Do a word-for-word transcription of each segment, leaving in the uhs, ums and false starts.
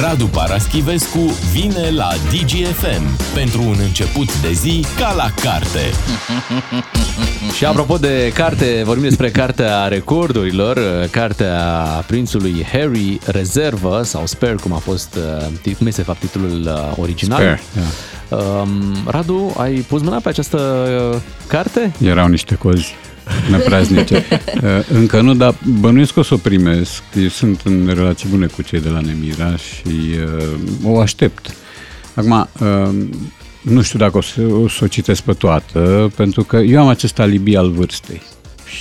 Radu Paraschivescu vine la D G F M pentru un început de zi ca la carte. Și apropo de carte, vorbim despre cartea recordurilor, cartea prințului Harry, rezervă sau Spare, cum a fost numit de fapt titlul original. Spare, yeah. Radu, ai pus mâna pe această carte? Erau niște cozi nepraznice. Încă nu, dar bănuiesc că o să o primesc. Eu sunt în relații bune cu cei de la Nemira și uh, o aștept. Acum, uh, nu știu dacă o să, o să o citesc pe toată, pentru că eu am acest alibi al vârstei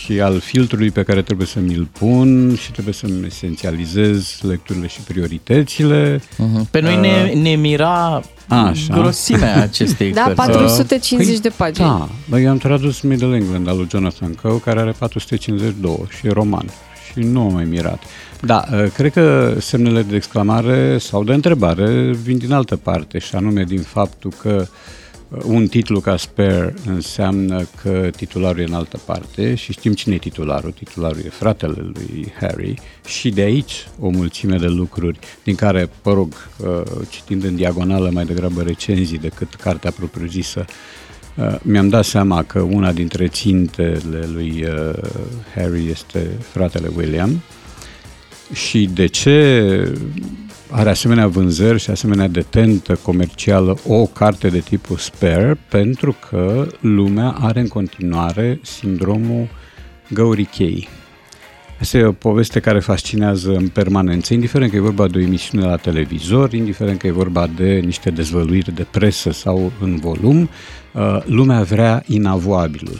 și al filtrului pe care trebuie să mi-l pun și trebuie să-mi esențializez lecturile și prioritățile. Uh-huh. Pe noi uh, ne, ne mira așa grosimea acestei cărți. Da, patru sute cincizeci uh, de pagini. Da, dar eu am tradus Middle England al lui Jonathan Cough, care are patru sute cincizeci și doi și e roman și nu am mai mirat. Da, uh, cred că semnele de exclamare sau de întrebare vin din altă parte și anume din faptul că un titlu ca Spare înseamnă că titularul e în altă parte și știm cine e titularul. Titularul e fratele lui Harry și de aici o mulțime de lucruri din care, mă rog, citind în diagonală mai degrabă recenzii decât cartea propriu-zisă, mi-am dat seama că una dintre țintele lui Harry este fratele William și de ce are asemenea vânzări și asemenea detentă comercială o carte de tipul Spare, pentru că lumea are în continuare sindromul găurii cheii. Asta e o poveste care fascinează în permanență, indiferent că e vorba de o emisiune la televizor, indiferent că e vorba de niște dezvăluiri de presă sau în volum, lumea vrea inavoabilul.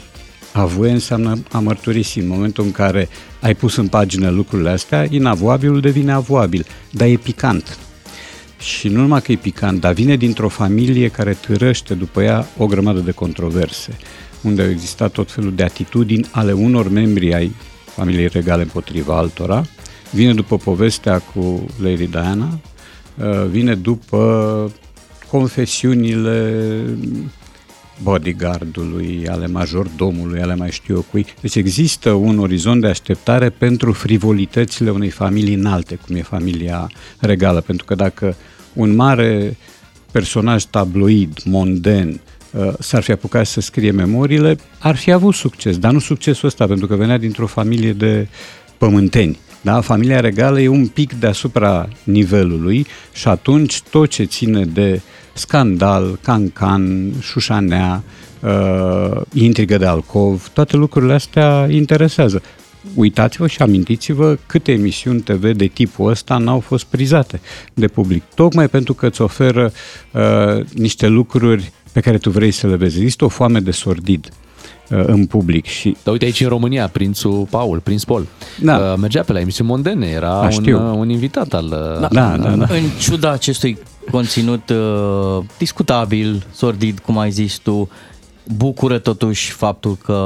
A voie înseamnă a mărturisi. În momentul în care ai pus în pagină lucrurile astea, inavoabilul devine avoabil, dar e picant. Și nu numai că e picant, dar vine dintr-o familie care târăște după ea o grămadă de controverse, unde au existat tot felul de atitudini ale unor membri ai familiei regale împotriva altora. Vine după povestea cu Lady Diana, vine după confesiunile bodyguardului, ale majordomului, ale mai știu eu cui. Deci există un orizont de așteptare pentru frivolitățile unei familii înalte, cum e familia regală, pentru că dacă un mare personaj tabloid, monden, s-ar fi apucat să scrie memoriile, ar fi avut succes, dar nu succesul ăsta, pentru că venea dintr-o familie de pământeni. Da? Familia regală e un pic deasupra nivelului și atunci tot ce ține de scandal, cancan, șușanea, uh, intrigă de alcov, toate lucrurile astea interesează. Uitați-vă și amintiți-vă câte emisiuni T V de tipul ăsta n-au fost prizate de public, tocmai pentru că îți oferă uh, niște lucruri pe care tu vrei să le vezi. Există o foame de sordid în public. Și da, uite aici în România, prințul Paul, Prinț Pol, da, mergea pe la emisiuni mondene, era un, un invitat al... Da, da, da, da. În ciuda acestui conținut uh, discutabil, sordid, cum ai zis tu, bucură totuși faptul că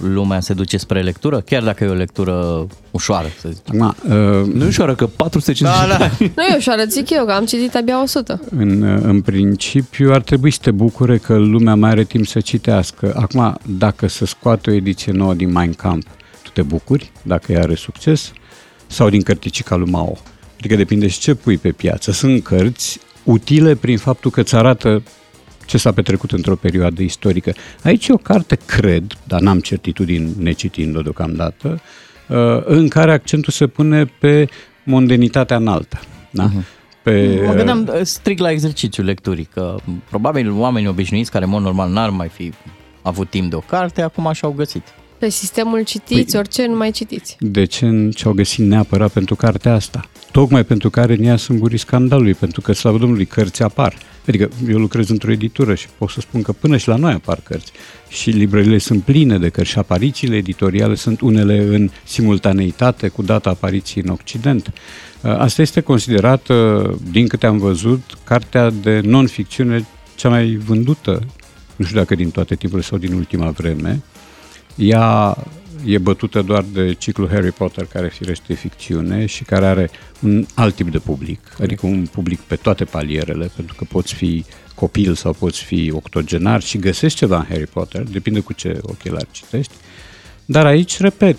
lumea se duce spre lectură, chiar dacă e o lectură ușoară, să zic. Ma, uh, nu e ușoară, că patru sute cincizeci da, da. Nu e ușoară, zic eu, că am citit abia o sută. În, în principiu ar trebui să te bucure că lumea mai are timp să citească. Acum, dacă se scoate o ediție nouă din Mein Kampf, tu te bucuri dacă ea are succes? Sau din cărticica lui Mao? Adică depinde și ce pui pe piață. Sunt cărți utile prin faptul că îți arată ce s-a petrecut într-o perioadă istorică. Aici e o carte, cred, dar n-am certitudini necitind-o deocamdată, în care accentul se pune pe mondenitatea înaltă. Da? Uh-huh. Pe... Mă gândeam strict la exercițiul lecturii, că probabil oamenii obișnuiți care, în mod normal, n-ar mai fi avut timp de o carte, acum așa au găsit. Pe sistemul citiți, păi, orice nu mai citiți. De ce ce-au găsit neapărat pentru cartea asta? Tocmai pentru care ne-a sâmburit scandalului, pentru că, slavă Domnului, cărți apar. Adică eu lucrez într-o editură și pot să spun că până și la noi apar cărți. Și librările sunt pline de cărți și aparițiile editoriale sunt unele în simultaneitate cu data apariției în Occident. Asta este considerată, din câte am văzut, cartea de non-ficțiune cea mai vândută, nu știu dacă din toate timpurile sau din ultima vreme. Ea e bătută doar de ciclul Harry Potter, care firește ficțiune și care are un alt tip de public, adică un public pe toate palierele, pentru că poți fi copil sau poți fi octogenar și găsești ceva în Harry Potter, depinde cu ce ochelari citești. Dar aici, repet,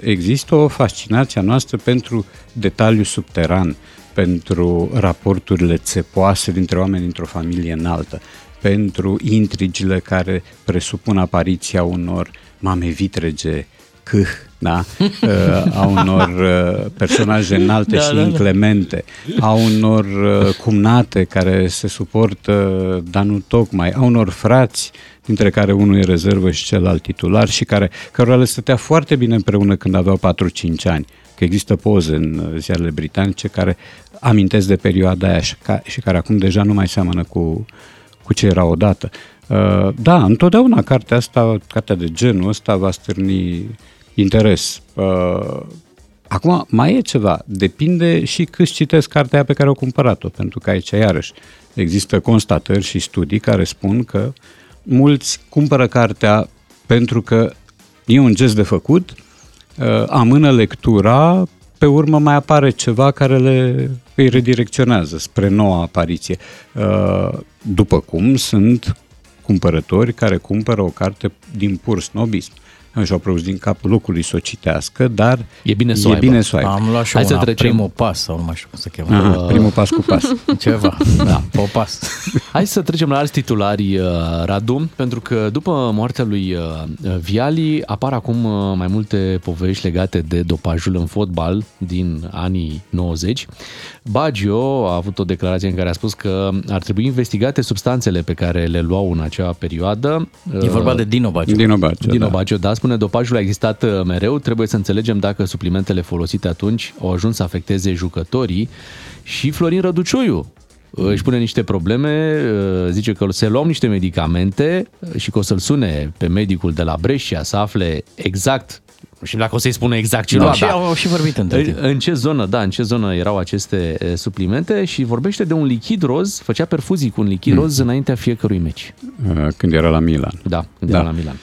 există o fascinație noastră pentru detaliu subteran, pentru raporturile țepoase dintre oameni dintr-o familie înaltă, pentru intrigile care presupun apariția unor mame vitrege, câh, da? a unor personaje înalte da, și inclemente, da, da. a unor cumnate care se suportă, dar nu tocmai, a unor frați, dintre care unul e rezervă și celălalt titular, și care, cărora le stătea foarte bine împreună când aveau patru-cinci ani. Că există poze în ziarele britanice care amintesc de perioada aia și, ca, și care acum deja nu mai seamănă cu, cu ce era odată. Da, întotdeauna cartea asta, cartea de genul ăsta va stârni interes. Acum, mai e ceva, depinde și cât citesc cartea pe care o cumpărat-o, pentru că aici, iarăși, există constatări și studii care spun că mulți cumpără cartea pentru că e un gest de făcut, amână lectura, pe urmă mai apare ceva care le, îi redirecționează spre noua apariție. După cum sunt cumpărători care cumpără o carte din pur snobism. Și-au produs din capul locului să o citească, dar e bine să o aibă. Aibă. Am luat și Hai una, să trecem. Primul pas, sau nu mai știu cum se cheamă. Aha, uh, primul pas cu pas. Ceva, da, pe o pas. Hai să trecem la alți titulari, Radu, pentru că după moartea lui Vialli apar acum mai multe povești legate de dopajul în fotbal din anii nouăzeci. Baggio a avut o declarație în care a spus că ar trebui investigate substanțele pe care le luau în acea perioadă. E vorba de Dino Baggio. Dino Baggio, Dino Baggio da. da. Spune, dopajul a existat mereu, trebuie să înțelegem dacă suplimentele folosite atunci au ajuns să afecteze jucătorii. Și Florin Răducioiu își pune niște probleme, zice că se luau niște medicamente și că o să-l sune pe medicul de la Brescia să afle exact, nu știu dacă o să-i spună exact ce lua, și da. Au și vorbit între timp. În ce zonă, da, în ce zonă erau aceste suplimente și vorbește de un lichid roz, făcea perfuzii cu un lichid hmm. roz înaintea fiecărui meci. Când era la Milan. Da, când da. era la Milan.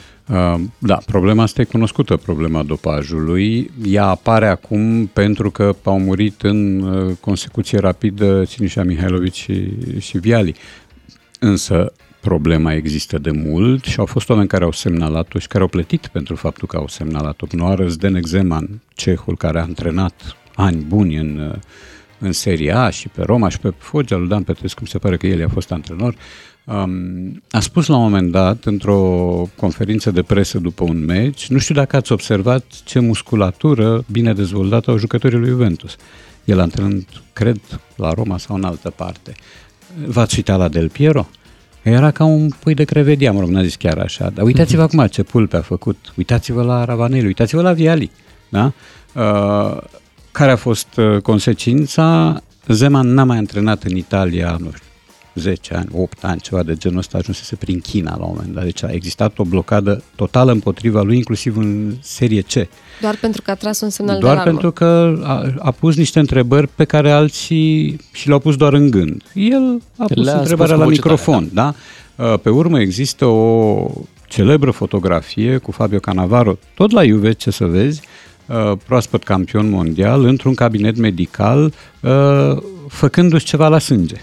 Da, problema asta e cunoscută, problema dopajului. Ea apare acum pentru că au murit în consecuție rapidă Siniša Mihajlović și, și Vialli. Însă problema există de mult și au fost oameni care au semnalat-o și care au plătit pentru faptul că au semnalat-o. Noară Zdenek Zeman, cehul care a antrenat ani buni în, în Serie A și pe Roma și pe Foggia lui Dan Petrescu, mi se pare că el a fost antrenor, a spus la un moment dat, într-o conferință de presă după un meci, nu știu dacă ați observat ce musculatură bine dezvoltată au jucătorii lui Juventus. El antrenând, cred, la Roma sau în altă parte. V-ați uitat la Del Piero? Era ca un pui de crevedia, mă rog, n-a zis chiar așa. Dar uitați-vă acum ce pulpe a făcut, uitați-vă la Ravanel, uitați-vă la Vialli. Da? Uh, care a fost consecința? Zeman n-a mai antrenat în Italia, nu știu, zece ani, opt ani, ceva de genul ăsta, ajunsese prin China la un moment dat. Deci a existat o blocadă totală împotriva lui, inclusiv în Serie C. Doar pentru că a tras un semnal doar de alarmă. Doar pentru că a, a pus niște întrebări pe care alții și le-au pus doar în gând. El a pus Le-a întrebarea la microfon, da? da? Pe urmă există o celebră fotografie cu Fabio Canavaro, tot la Juve, ce să vezi, proaspăt campion mondial, într-un cabinet medical, făcându-și ceva la sânge.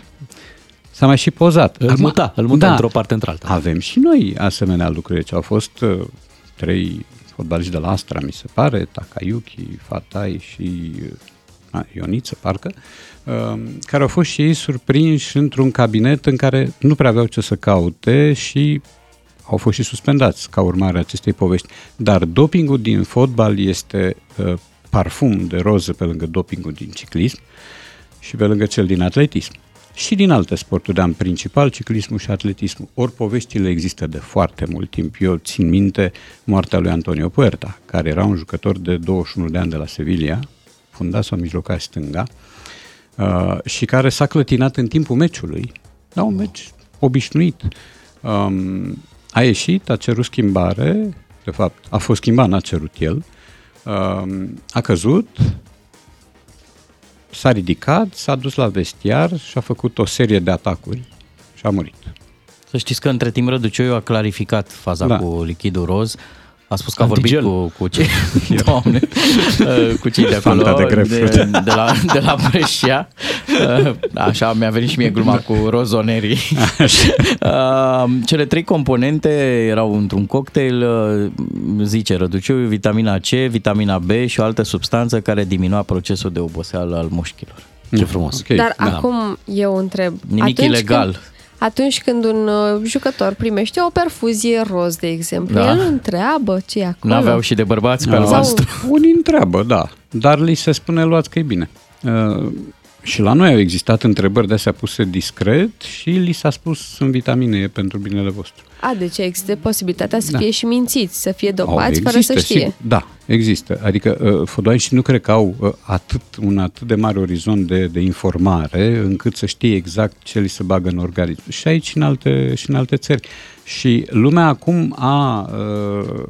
S-a mai și pozat. Îl muta, Acum, îl muta da, într-o parte, într-alta. Avem și noi asemenea lucruri. Deci au fost uh, trei fotbaliști de la Astra, mi se pare, Takayuki, Fatai și uh, Ionita, parcă, uh, care au fost și ei surprinși într-un cabinet în care nu prea aveau ce să caute și au fost și suspendați ca urmare a acestei povești. Dar dopingul din fotbal este uh, parfum de roză pe lângă dopingul din ciclism și pe lângă cel din atletism. Și din alte sporturi, dar în principal ciclismul și atletismul. Ori poveștile există de foarte mult timp. Eu țin minte moartea lui Antonio Puerta, care era un jucător de douăzeci și unu de ani de la Sevilla, fundat sau mijlocaș stânga, uh, și care s-a clătinat în timpul meciului, la un meci obișnuit. Um, a ieșit, a cerut schimbare, de fapt a fost schimbat, n-a cerut el, um, a căzut, s-a ridicat, s-a dus la vestiar și a făcut o serie de atacuri și a murit. Să știți că între timp Răducioiu a clarificat faza da. cu lichidul roz. A spus că a vorbit cu, cu cei Doamne, cu cei de acolo de, de, de, la, de la Brescia. Așa mi-a venit și mie gluma cu rozonerii. Așa. Cele trei componente erau într-un cocktail, zice Răducioiu, vitamina C, vitamina B și o altă substanță care diminua procesul de oboseală al mușchilor. Ce frumos. Okay. Dar da. Acum eu întreb. Nimic ilegal. Când, atunci când un jucător primește o perfuzie roz, de exemplu, da. El întreabă ce e acolo. N-aveau și de bărbați pe albastru. Unii întreabă, da. Dar li se spune luați că e bine. Uh, și la noi au existat întrebări de-astea puse discret și li s-a spus sunt vitamine, e pentru binele vostru. A, deci există posibilitatea să da. Fie și mințiți, să fie dopați fără să știe. Sigur, da, există. Adică uh, fotbaliștii nu cred că au uh, atât, un atât de mare orizont de, de informare încât să știe exact ce li se bagă în organism. Și aici și în alte, și în alte țări. Și lumea acum a, uh,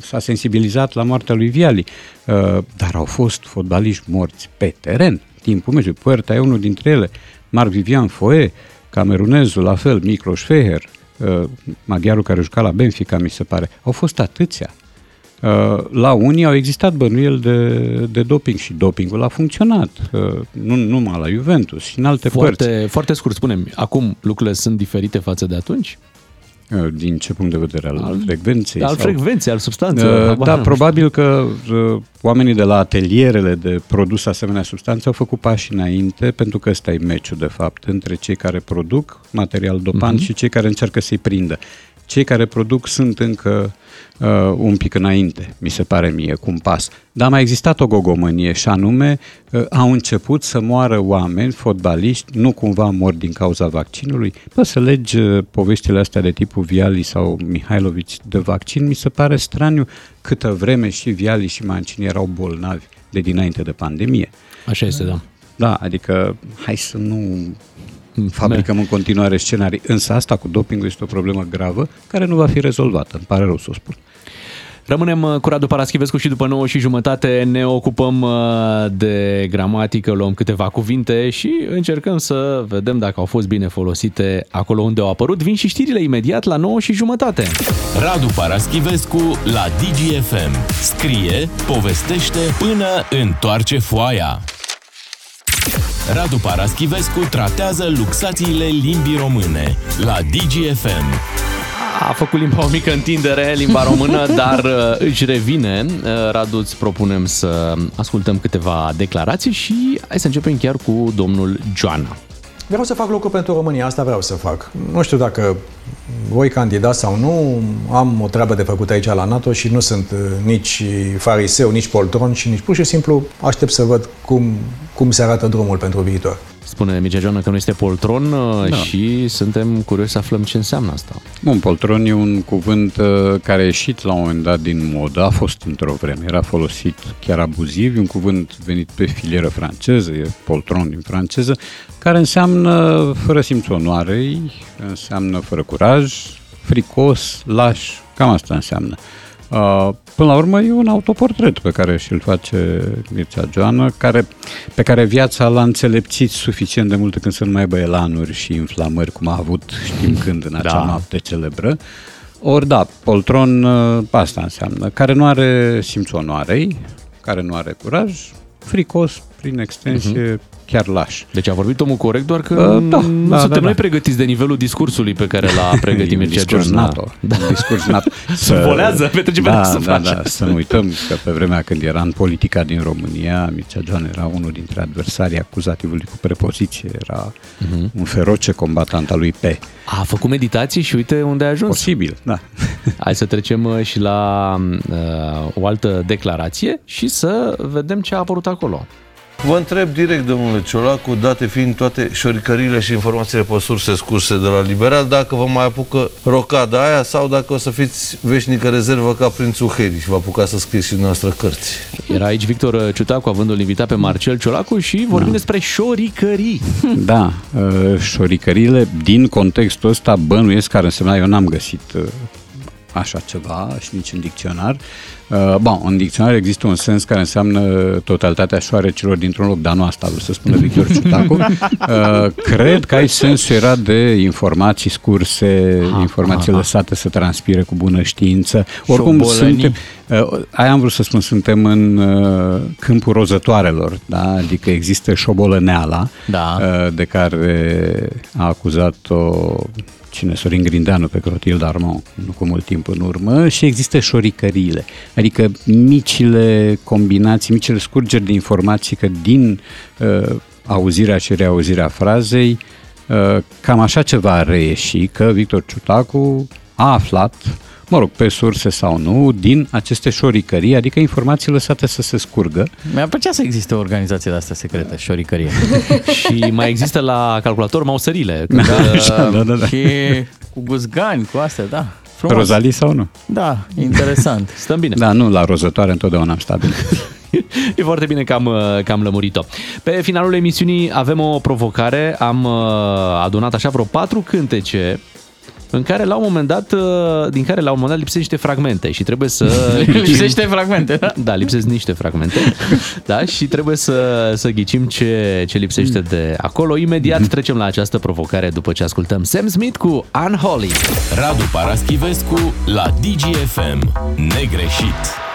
s-a sensibilizat la moartea lui Vialli, uh, dar au fost fotbaliști morți pe teren. Timpul meciului. Puerta e unul dintre ele. Marc Vivian Foe, camerunezul, la fel, Miklos Feher, maghiarul care juca la Benfica, mi se pare. Au fost atâția. La unii au existat bănuieli de, de doping și dopingul a funcționat. Nu numai la Juventus și în alte foarte, părți. Foarte scurt, spune-mi, acum lucrurile sunt diferite față de atunci? Din ce punct de vedere? Al, al frecvenței? Al sau... frecvenței, al substanțelor. Uh, da, nu probabil nu că uh, oamenii de la atelierele de produs asemenea substanțe au făcut pași înainte, pentru că ăsta e meciul, de fapt, între cei care produc material dopant uh-huh. și cei care încearcă să-i prindă. Cei care produc sunt încă uh, un pic înainte, mi se pare mie, cu un pas. Dar a mai existat o gogomănie și anume uh, au început să moară oameni, fotbaliști, nu cumva mor din cauza vaccinului. Poți să legi uh, poveștile astea de tipul Vialli sau Mihajlović de vaccin, mi se pare straniu câtă vreme și Vialli și Mancini erau bolnavi de dinainte de pandemie. Așa este, da. Da, adică hai să nu... fabricăm da. În continuare scenarii. Însă asta cu dopingul este o problemă gravă care nu va fi rezolvată. Îmi pare rău să o spun. Rămânem cu Radu Paraschivescu și după nouă și jumătate ne ocupăm de gramatică, luăm câteva cuvinte și încercăm să vedem dacă au fost bine folosite acolo unde au apărut. Vin și știrile imediat la nouă și jumătate. Radu Paraschivescu la D G F M. Scrie, povestește până întoarce foaia. Radu Paraschivescu tratează luxațiile limbii române la D G F M. A făcut limba o mică întindere, limba română, dar își revine. Radu, îți propunem să ascultăm câteva declarații și hai să începem chiar cu domnul Geoană. Vreau să fac lucru pentru România, asta vreau să fac. Nu știu dacă voi candida sau nu, am o treabă de făcut aici la NATO și nu sunt nici fariseu, nici poltron și nici pur și simplu aștept să văd cum, cum se arată drumul pentru viitor. Spune Mircea Geoană că nu este poltron da. Și suntem curioși să aflăm ce înseamnă asta. Bun, poltron e un cuvânt care a ieșit la un moment dat din modă, a fost într-o vreme, era folosit chiar abuziv, un cuvânt venit pe filieră franceză, e poltron din franceză, care înseamnă fără simțul onoarei, înseamnă fără curaj, fricos, laș, cam asta înseamnă. Până la urmă e un autoportret pe care și-l face Mircea Geoană, care, pe care viața l-a înțelepțit suficient de mult când să nu mai aibă elanuri și inflamări, cum a avut știm când în acea da. Noapte celebră. Ori da, poltron asta înseamnă, care nu are simțul onoarei, care nu are curaj, fricos, prin extensie, uh-huh. chiar laș. Deci a vorbit omul corect, doar că uh, da, nu da, suntem da, da. Noi pregătiți de nivelul discursului pe care l-a pregătit Mircea Geoană. Discurs NATO. Să volează, petrecerea da, să da, da, să nu uităm că pe vremea când era în politica din România, Mircea Geoană era unul dintre adversarii acuzativului cu prepoziție, era uh-huh. un feroce combatant al lui P. A făcut meditații și uite unde a ajuns. Posibil, da. Hai să trecem și la uh, o altă declarație și să vedem ce a apărut acolo. Vă întreb direct, domnule Ciolacu, date fiind toate șoricările și informațiile pe surse scurse de la Liberal, dacă vă mai apucă rocada aia sau dacă o să fiți veșnică rezervă ca prințul Harry și vă apuca să scrieți și noastră cărți. Era aici Victor Ciutacu, avându-l invitat pe Marcel Ciolacu și vorbim da. Despre șoricării. Da, șoricările din contextul ăsta bănuiesc, care însemna eu n-am găsit așa ceva și nici în dicționar. Uh, bon, în dicționar există un sens care înseamnă totalitatea șoarecilor dintr-un loc, dar nu asta să spune Victor Ciutacu. Uh, cred că aici sensul era de informații scurse, ha, informații ha, lăsate ha. Să transpire cu bună știință. Oricum suntem, uh, aia am vrut să spun, suntem în uh, câmpul rozătoarelor, da? Adică există șobolăneala da. uh, de care a acuzat-o cine, Sorin Grindeanu pe Clotilde Armand nu cu mult timp în urmă, și există șoricăriile, adică micile combinații, micile scurgeri de informații că din uh, auzirea și reauzirea frazei, cam așa ceva a reieșit, că Victor Ciutacu a aflat, mă rog, pe surse sau nu, din aceste șoricării, adică informații lăsate să se scurgă. Mi-ar plăcea să existe o organizație de asta secretă, șoricărie. Și mai există la calculator mausările. Că da, așa, da, da, da. Și cu guzgani, cu astea, da. Frumos. Rozalii sau nu? Da, interesant. Stăm bine. Da, nu, la rozătoare întotdeauna am stat bine. E foarte bine că am, că am lămurit-o. Pe finalul emisiunii avem o provocare. Am adunat așa vreo patru cântece în care la un moment dat, din care la un moment dat lipsesc niște fragmente și trebuie să... Lipsește fragmente, da? Da, lipsesc niște fragmente, da, și trebuie să, să ghicim ce, ce lipsește de acolo. Imediat trecem la această provocare după ce ascultăm Sam Smith cu Unholy. Radu Paraschivescu la D G F M, negreșit.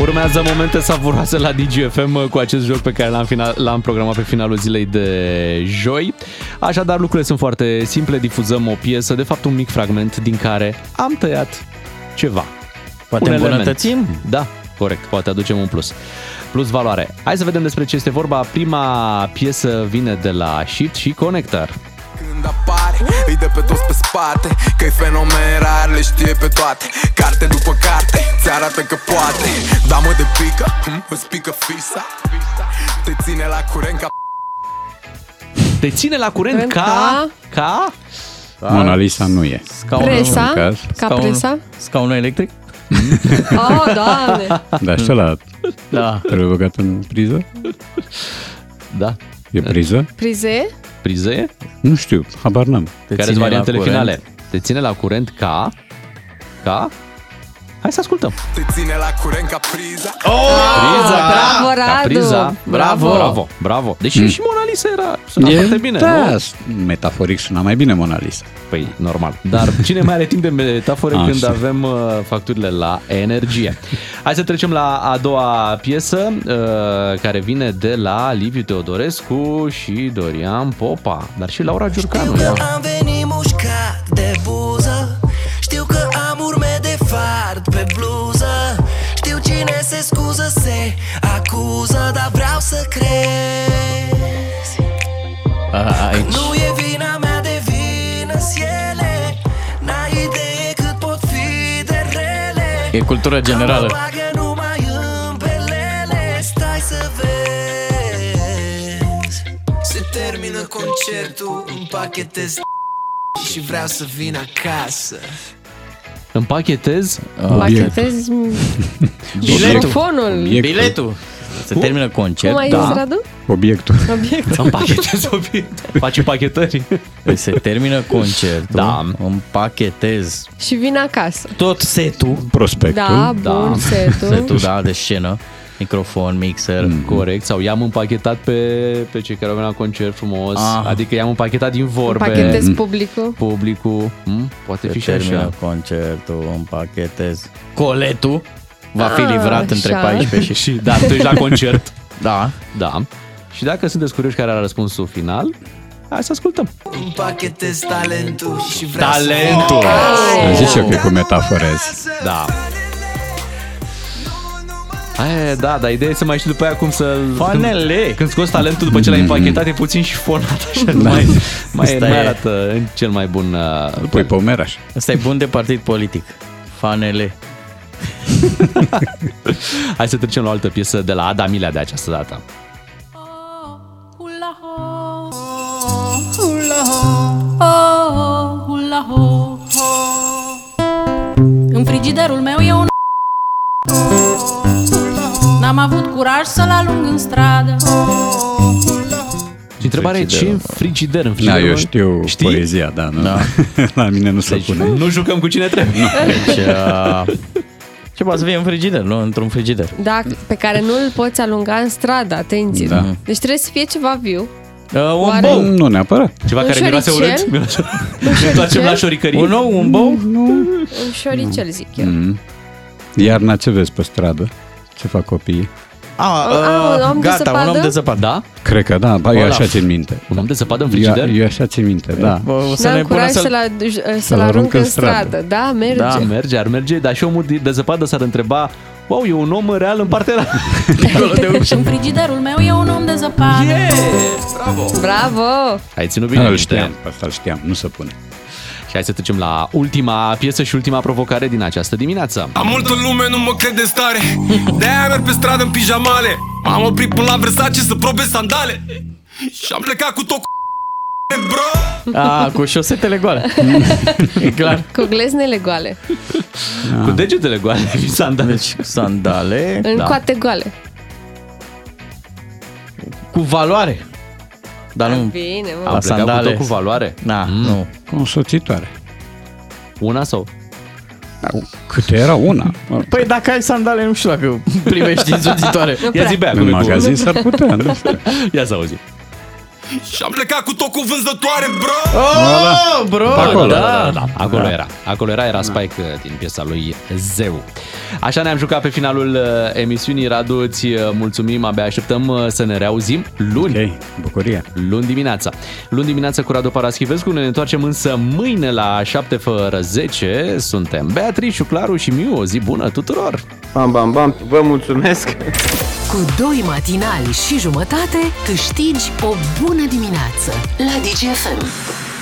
Urmează momente savuroase la D G F M cu acest joc pe care l-am, final, l-am programat pe finalul zilei de joi. Așadar, lucrurile sunt foarte simple. Difuzăm o piesă, de fapt un mic fragment din care am tăiat ceva. Poate un îmbunătățim? Element. Da, corect, poate aducem un plus. Plus valoare. Hai să vedem despre ce este vorba. Prima piesă vine de la Shift și Connector. Când apare, îi dă pe toți pe spate, că-i fenomen rar, le știe pe toate. Carte după carte, ți-arată că poate. Da mă de pică, îți pică fisa. Te ține la curent ca... Te ține la curent ca... Ca... Mona Lisa nu e. Presa, ca presa. Scaunul electric. Oh, Doamne. Dar și ăla trebuie băgat în priză? Da. E priză? Prize? Prize? Nu știu, habar n-am. Care sunt variantele finale? Te ține la curent ca... Ca... Hai să ascultăm. Te ține la curent ca priza. Oh, priza, bravo, Radu. Ca priza. Bravo, bravo, bravo. Deși mm. și Mona Lisa era, suna e, foarte bine, da, nu? Metaforic suna mai bine Mona Lisa. Păi, normal. Dar cine mai are timp de metafore când așa avem uh, facturile la energie? Hai să trecem la a doua piesă, uh, care vine de la Liviu Teodorescu și Dorian Popa, dar și Laura Giurcanu. Știu că am venit mușcat de buză, știu că am urme de fard pe bluză, știu cine se scuză, se acuză, dar vreau să crezi. Aici. Nu e vina mea de vină-s ele, n-ai idee cât pot fi de rele. E cultură generală. Că mă bagă numai în pelele, stai să vezi. Se termină concertul, împachetez și vreau să vin acasă. Împachetez? Împachetez microfonul. Biletul. Se termină concert. Cum ai zis, Radu? Obiectul. Obiectul. Împachetez obiectul. Faci împachetări. Păi se termină concertul. Da. Împachetez. Și vin acasă. Tot setul. Prospectul. Da, bun, da. Setul. Setul, da, de scenă. Microfon, mixer, mm. corect. Sau i-am împachetat pe, pe cei care au venit la concert frumos. Ah. Adică i-am împachetat din vorbe. Împachetez mm. publicul. Publicul. Mm? Poate se fi și așa. Concertul, împachetez. Coletul va fi livrat ah, între paisprezece și... și da, tu ești la concert. Da. Da. Și dacă sunteți curioși care era răspunsul final, hai să ascultăm. Împachetez talentul și vreau talentul. Să... Talentul! Zici eu că e cu metaforez. Da. Aia, da, dar ideea e să mai știi după aia cum să... Fanele! Când, când scoți talentul după ce l-ai împachetat, e puțin șifonat așa, da. mai, mai, mai arată în cel mai bun... Uh, pui pe umeri așa. Ăsta e bun de partid politic. Fanele! Hai să trecem la o altă piesă de la Ada Milea de această dată. În frigiderul meu e un... N-am avut curaj să-l alung în stradă. Și întrebarea e ce în frigider? În frigider da, eu știu. Știi? Poezia, da, nu? Da. La mine nu se deci, pune. Nu jucăm cu cine trebuie. No. Deci, a... Ce poate să fie în frigider, nu? Într-un frigider. Da, pe care nu-l poți alunga în stradă, atenție. Da. Deci trebuie să fie ceva viu. Uh, un Oare... bou, nu neapărat. Ceva un care miroase urât. Ne întoarcem la șoricărie. Un ou, un bou? Nu. Un șoricel, zic eu. Iarna ce vezi pe stradă? Ce fac copiii? A, a, a, un gata, un om de zăpadă, da? Cred că da, ba, eu așa țin minte. Un om de zăpadă în frigider? Eu, eu așa țin minte, da. O să ne curaj să-l, să-l, să-l arunc în stradă. Da, merge. Da, merge, ar merge, dar și omul de zăpadă s-ar întreba wow, e un om real în partea la... Și în frigiderul meu e un om de zăpadă. Yeah! Bravo! Bravo! Ai ținut bine. Îl știam, asta îl știam, nu se pune. Și hai să trecem la ultima piesă și ultima provocare din această dimineață. Am multă lume, nu mă crede stare, de-aia merg pe stradă în pijamale. M-am oprit până la Versace să probez sandale și am plecat cu tot cu... Bro! A, cu șosetele goale. E clar. Cu gleznele goale. A. Cu degetele goale. Sandale. Deci, sandale. În da. Coate goale. Cu valoare. Dar nu. Bine, mă. A plecat cu tot cu valoare? Da, mm. nu. Cu însoțitoare. Una sau? Câte era una? Păi dacă ai sandale, nu știu dacă primești însoțitoare. Ia zi bea. În magazin s-ar putea. Ia să auzi. Și am plecat cu tot cu vânzătoare, bro! Oh, bro! Acolo, da, da, da, da. Acolo da. era. Acolo era, era Spike da. Din piesa lui Zeu. Așa ne-am jucat pe finalul emisiunii. Radu, îți mulțumim, abia așteptăm să ne reauzim luni. Okay. Bucurie! Luni dimineața. Luni dimineața cu Radu Paraschivescu. Ne întoarcem însă mâine la șapte fără zece. Suntem Beatrice, Claru și Miu. O zi bună tuturor! Bam, bam, bam! Vă mulțumesc! Cu doi matinali și jumătate câștigi o bună dimineață la D G F M.